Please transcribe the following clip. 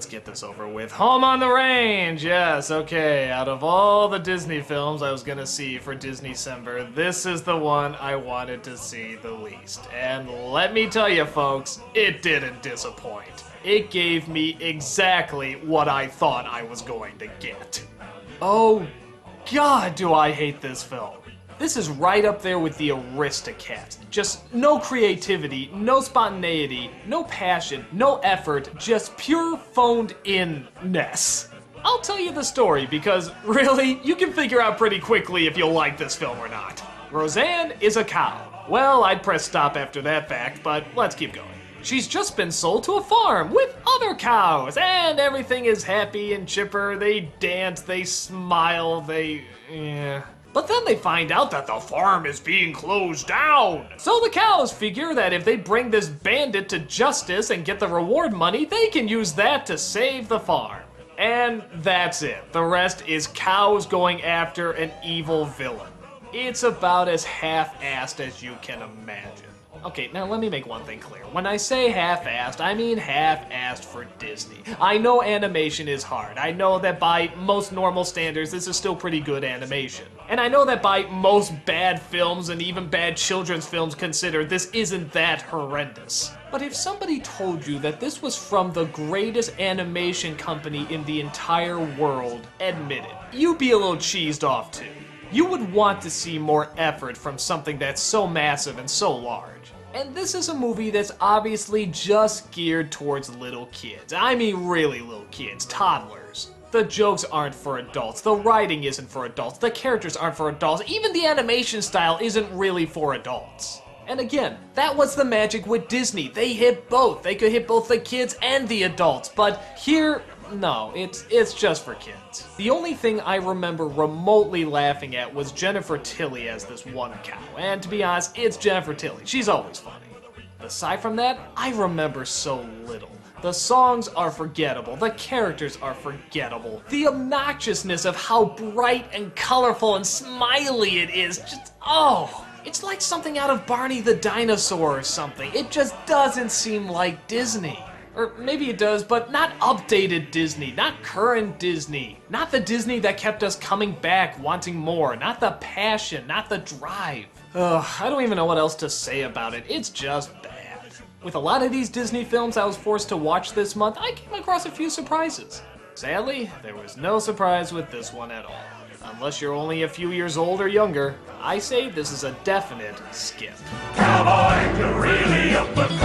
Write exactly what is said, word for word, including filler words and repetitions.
let's get this over with. Home on the Range! Yes, okay. Out of all the Disney films I was gonna see for Disneycember, this is the one I wanted to see the least. And let me tell you folks, it didn't disappoint. It gave me exactly what I thought I was going to get. Oh God, do I hate this film. This is right up there with the Aristocats. Just no creativity, no spontaneity, no passion, no effort, just pure phoned-in-ness. I'll tell you the story because, really, you can figure out pretty quickly if you'll like this film or not. Roseanne is a cow. Well, I'd press stop after that fact, but let's keep going. She's just been sold to a farm with other cows, and everything is happy and chipper. They dance, they smile, they... yeah. But then they find out that the farm is being closed down. So the cows figure that if they bring this bandit to justice and get the reward money, they can use that to save the farm. And that's it. The rest is cows going after an evil villain. It's about as half-assed as you can imagine. Okay, now let me make one thing clear. When I say half-assed, I mean half-assed for Disney. I know animation is hard. I know that by most normal standards, this is still pretty good animation. And I know that by most bad films and even bad children's films considered, this isn't that horrendous. But if somebody told you that this was from the greatest animation company in the entire world, admit it, you'd be a little cheesed off too. You would want to see more effort from something that's so massive and so large. And this is a movie that's obviously just geared towards little kids. I mean really little kids, toddlers. The jokes aren't for adults, the writing isn't for adults, the characters aren't for adults, even the animation style isn't really for adults. And again, that was the magic with Disney. They hit both. They could hit both the kids and the adults, but here, no, it's it's just for kids. The only thing I remember remotely laughing at was Jennifer Tilly as this one cow. And to be honest, it's Jennifer Tilly. She's always funny. Aside from that, I remember so little. The songs are forgettable. The characters are forgettable. The obnoxiousness of how bright and colorful and smiley it is, just, oh. It's like something out of Barney the Dinosaur or something. It just doesn't seem like Disney. Or maybe it does, but not updated Disney, not current Disney, not the Disney that kept us coming back wanting more, not the passion, not the drive. Ugh, I don't even know what else to say about it. It's just bad. With a lot of these Disney films I was forced to watch this month, I came across a few surprises. Sadly, there was no surprise with this one at all. Unless you're only a few years old or younger, I say this is a definite skip. Cowboy, you're really up a